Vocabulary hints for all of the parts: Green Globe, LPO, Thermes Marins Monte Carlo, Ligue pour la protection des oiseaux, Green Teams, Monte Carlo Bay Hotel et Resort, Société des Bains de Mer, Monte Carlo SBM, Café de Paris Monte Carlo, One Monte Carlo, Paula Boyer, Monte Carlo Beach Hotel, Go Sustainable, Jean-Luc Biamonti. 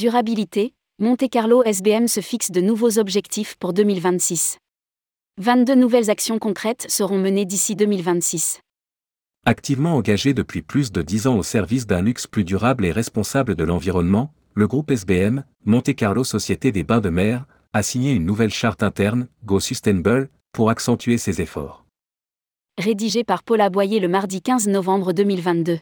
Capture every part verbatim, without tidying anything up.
Durabilité, Monte Carlo S B M se fixe de nouveaux objectifs pour deux mille vingt-six. vingt-deux nouvelles actions concrètes seront menées d'ici deux mille vingt-six. Activement engagé depuis plus de dix ans au service d'un luxe plus durable et responsable de l'environnement, le groupe S B M, Monte Carlo Société des Bains de Mer, a signé une nouvelle charte interne, Go Sustainable, pour accentuer ses efforts. Rédigée par Paula Boyer le mardi quinze novembre deux mille vingt-deux.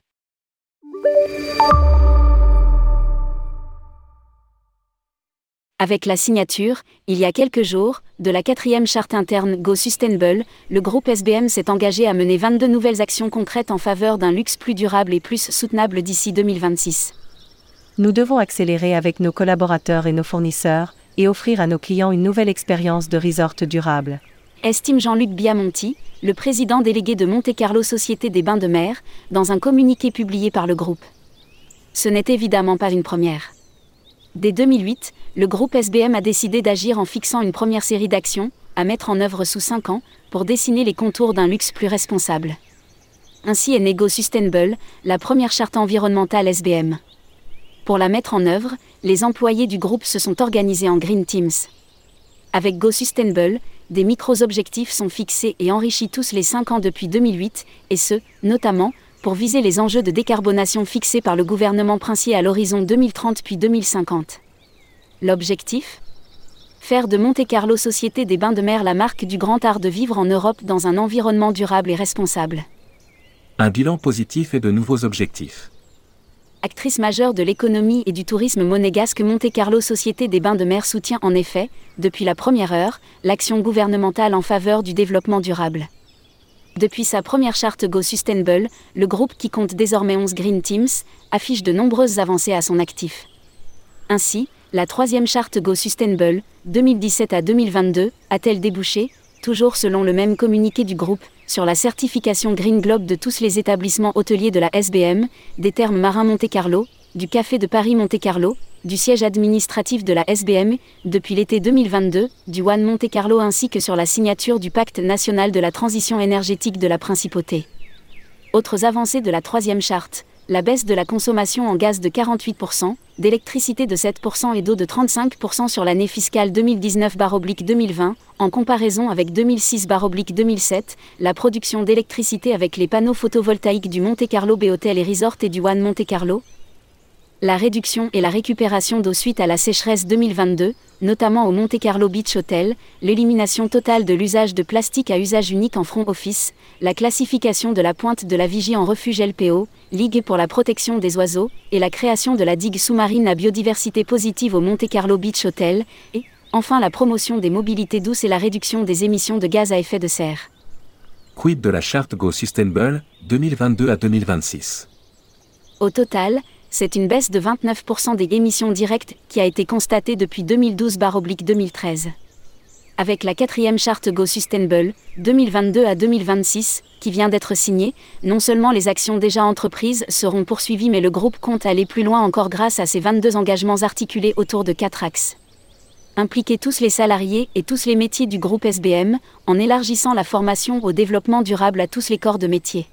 Avec la signature, il y a quelques jours, de la quatrième charte interne Go Sustainable, le groupe S B M s'est engagé à mener vingt-deux nouvelles actions concrètes en faveur d'un luxe plus durable et plus soutenable d'ici deux mille vingt-six. Nous devons accélérer avec nos collaborateurs et nos fournisseurs, et offrir à nos clients une nouvelle expérience de resort durable. Estime Jean-Luc Biamonti, le président délégué de Monte Carlo Société des Bains de Mer, dans un communiqué publié par le groupe. Ce n'est évidemment pas une première. Dès deux mille huit, le groupe S B M a décidé d'agir en fixant une première série d'actions, à mettre en œuvre sous cinq ans, pour dessiner les contours d'un luxe plus responsable. Ainsi est née Go Sustainable, la première charte environnementale S B M. Pour la mettre en œuvre, les employés du groupe se sont organisés en Green Teams. Avec Go Sustainable, des micro-objectifs sont fixés et enrichis tous les cinq ans depuis deux mille huit, et ce, notamment, pour viser les enjeux de décarbonation fixés par le gouvernement princier à l'horizon deux mille trente puis deux mille cinquante. L'objectif ? Faire de Monte Carlo Société des Bains de Mer la marque du grand art de vivre en Europe dans un environnement durable et responsable. Un bilan positif et de nouveaux objectifs. Actrice majeure de l'économie et du tourisme monégasque, Monte Carlo Société des Bains de Mer soutient en effet, depuis la première heure, l'action gouvernementale en faveur du développement durable. Depuis sa première charte Go Sustainable, le groupe qui compte désormais onze Green Teams, affiche de nombreuses avancées à son actif. Ainsi, la troisième charte Go Sustainable, deux mille dix-sept à deux mille vingt-deux, a-t-elle débouché, toujours selon le même communiqué du groupe, sur la certification Green Globe de tous les établissements hôteliers de la S B M, des Thermes Marins Monte Carlo, du Café de Paris Monte Carlo, du siège administratif de la S B M, depuis l'été deux mille vingt-deux, du One Monte Carlo ainsi que sur la signature du Pacte national de la transition énergétique de la Principauté. Autres avancées de la troisième charte, la baisse de la consommation en gaz de quarante-huit pour cent, d'électricité de sept pour cent et d'eau de trente-cinq pour cent sur l'année fiscale deux mille dix-neuf deux mille vingt, en comparaison avec deux mille six deux mille sept, la production d'électricité avec les panneaux photovoltaïques du Monte Carlo Bay Hotel et Resort et du One Monte Carlo, la réduction et la récupération d'eau suite à la sécheresse deux mille vingt-deux, notamment au Monte Carlo Beach Hotel, l'élimination totale de l'usage de plastique à usage unique en front office, la classification de la pointe de la Vigie en refuge L P O, Ligue pour la protection des oiseaux, et la création de la digue sous-marine à biodiversité positive au Monte Carlo Beach Hotel, et, enfin la promotion des mobilités douces et la réduction des émissions de gaz à effet de serre. Quid de la charte Go Sustainable, deux mille vingt-deux à deux mille vingt-six. Au total, c'est une baisse de vingt-neuf pour cent des émissions directes qui a été constatée depuis deux mille douze deux mille treize. Avec la quatrième charte Go Sustainable, deux mille vingt-deux à deux mille vingt-six, qui vient d'être signée, non seulement les actions déjà entreprises seront poursuivies mais le groupe compte aller plus loin encore grâce à ses vingt-deux engagements articulés autour de quatre axes. Impliquer tous les salariés et tous les métiers du groupe S B M, en élargissant la formation au développement durable à tous les corps de métier.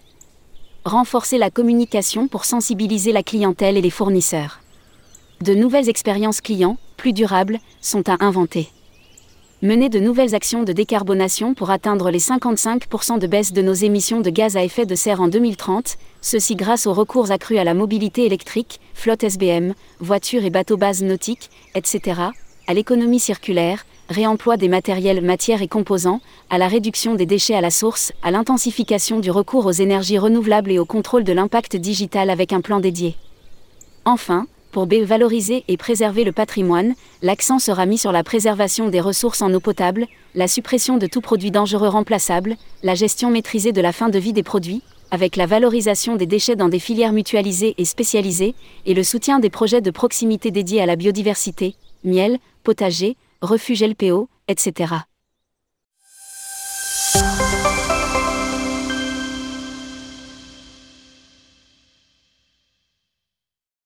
Renforcer la communication pour sensibiliser la clientèle et les fournisseurs. De nouvelles expériences clients, plus durables, sont à inventer. Mener de nouvelles actions de décarbonation pour atteindre les cinquante-cinq pour cent de baisse de nos émissions de gaz à effet de serre en deux mille trente, ceci grâce aux recours accrus à la mobilité électrique, flotte S B M, voitures et bateaux bases nautiques, et cetera, à l'économie circulaire, réemploi des matériels, matières et composants, à la réduction des déchets à la source, à l'intensification du recours aux énergies renouvelables et au contrôle de l'impact digital avec un plan dédié. Enfin, pour B. Valoriser et préserver le patrimoine, l'accent sera mis sur la préservation des ressources en eau potable, la suppression de tout produit dangereux remplaçable, la gestion maîtrisée de la fin de vie des produits, avec la valorisation des déchets dans des filières mutualisées et spécialisées, et le soutien des projets de proximité dédiés à la biodiversité, miel, potager, refuge L P O, et cetera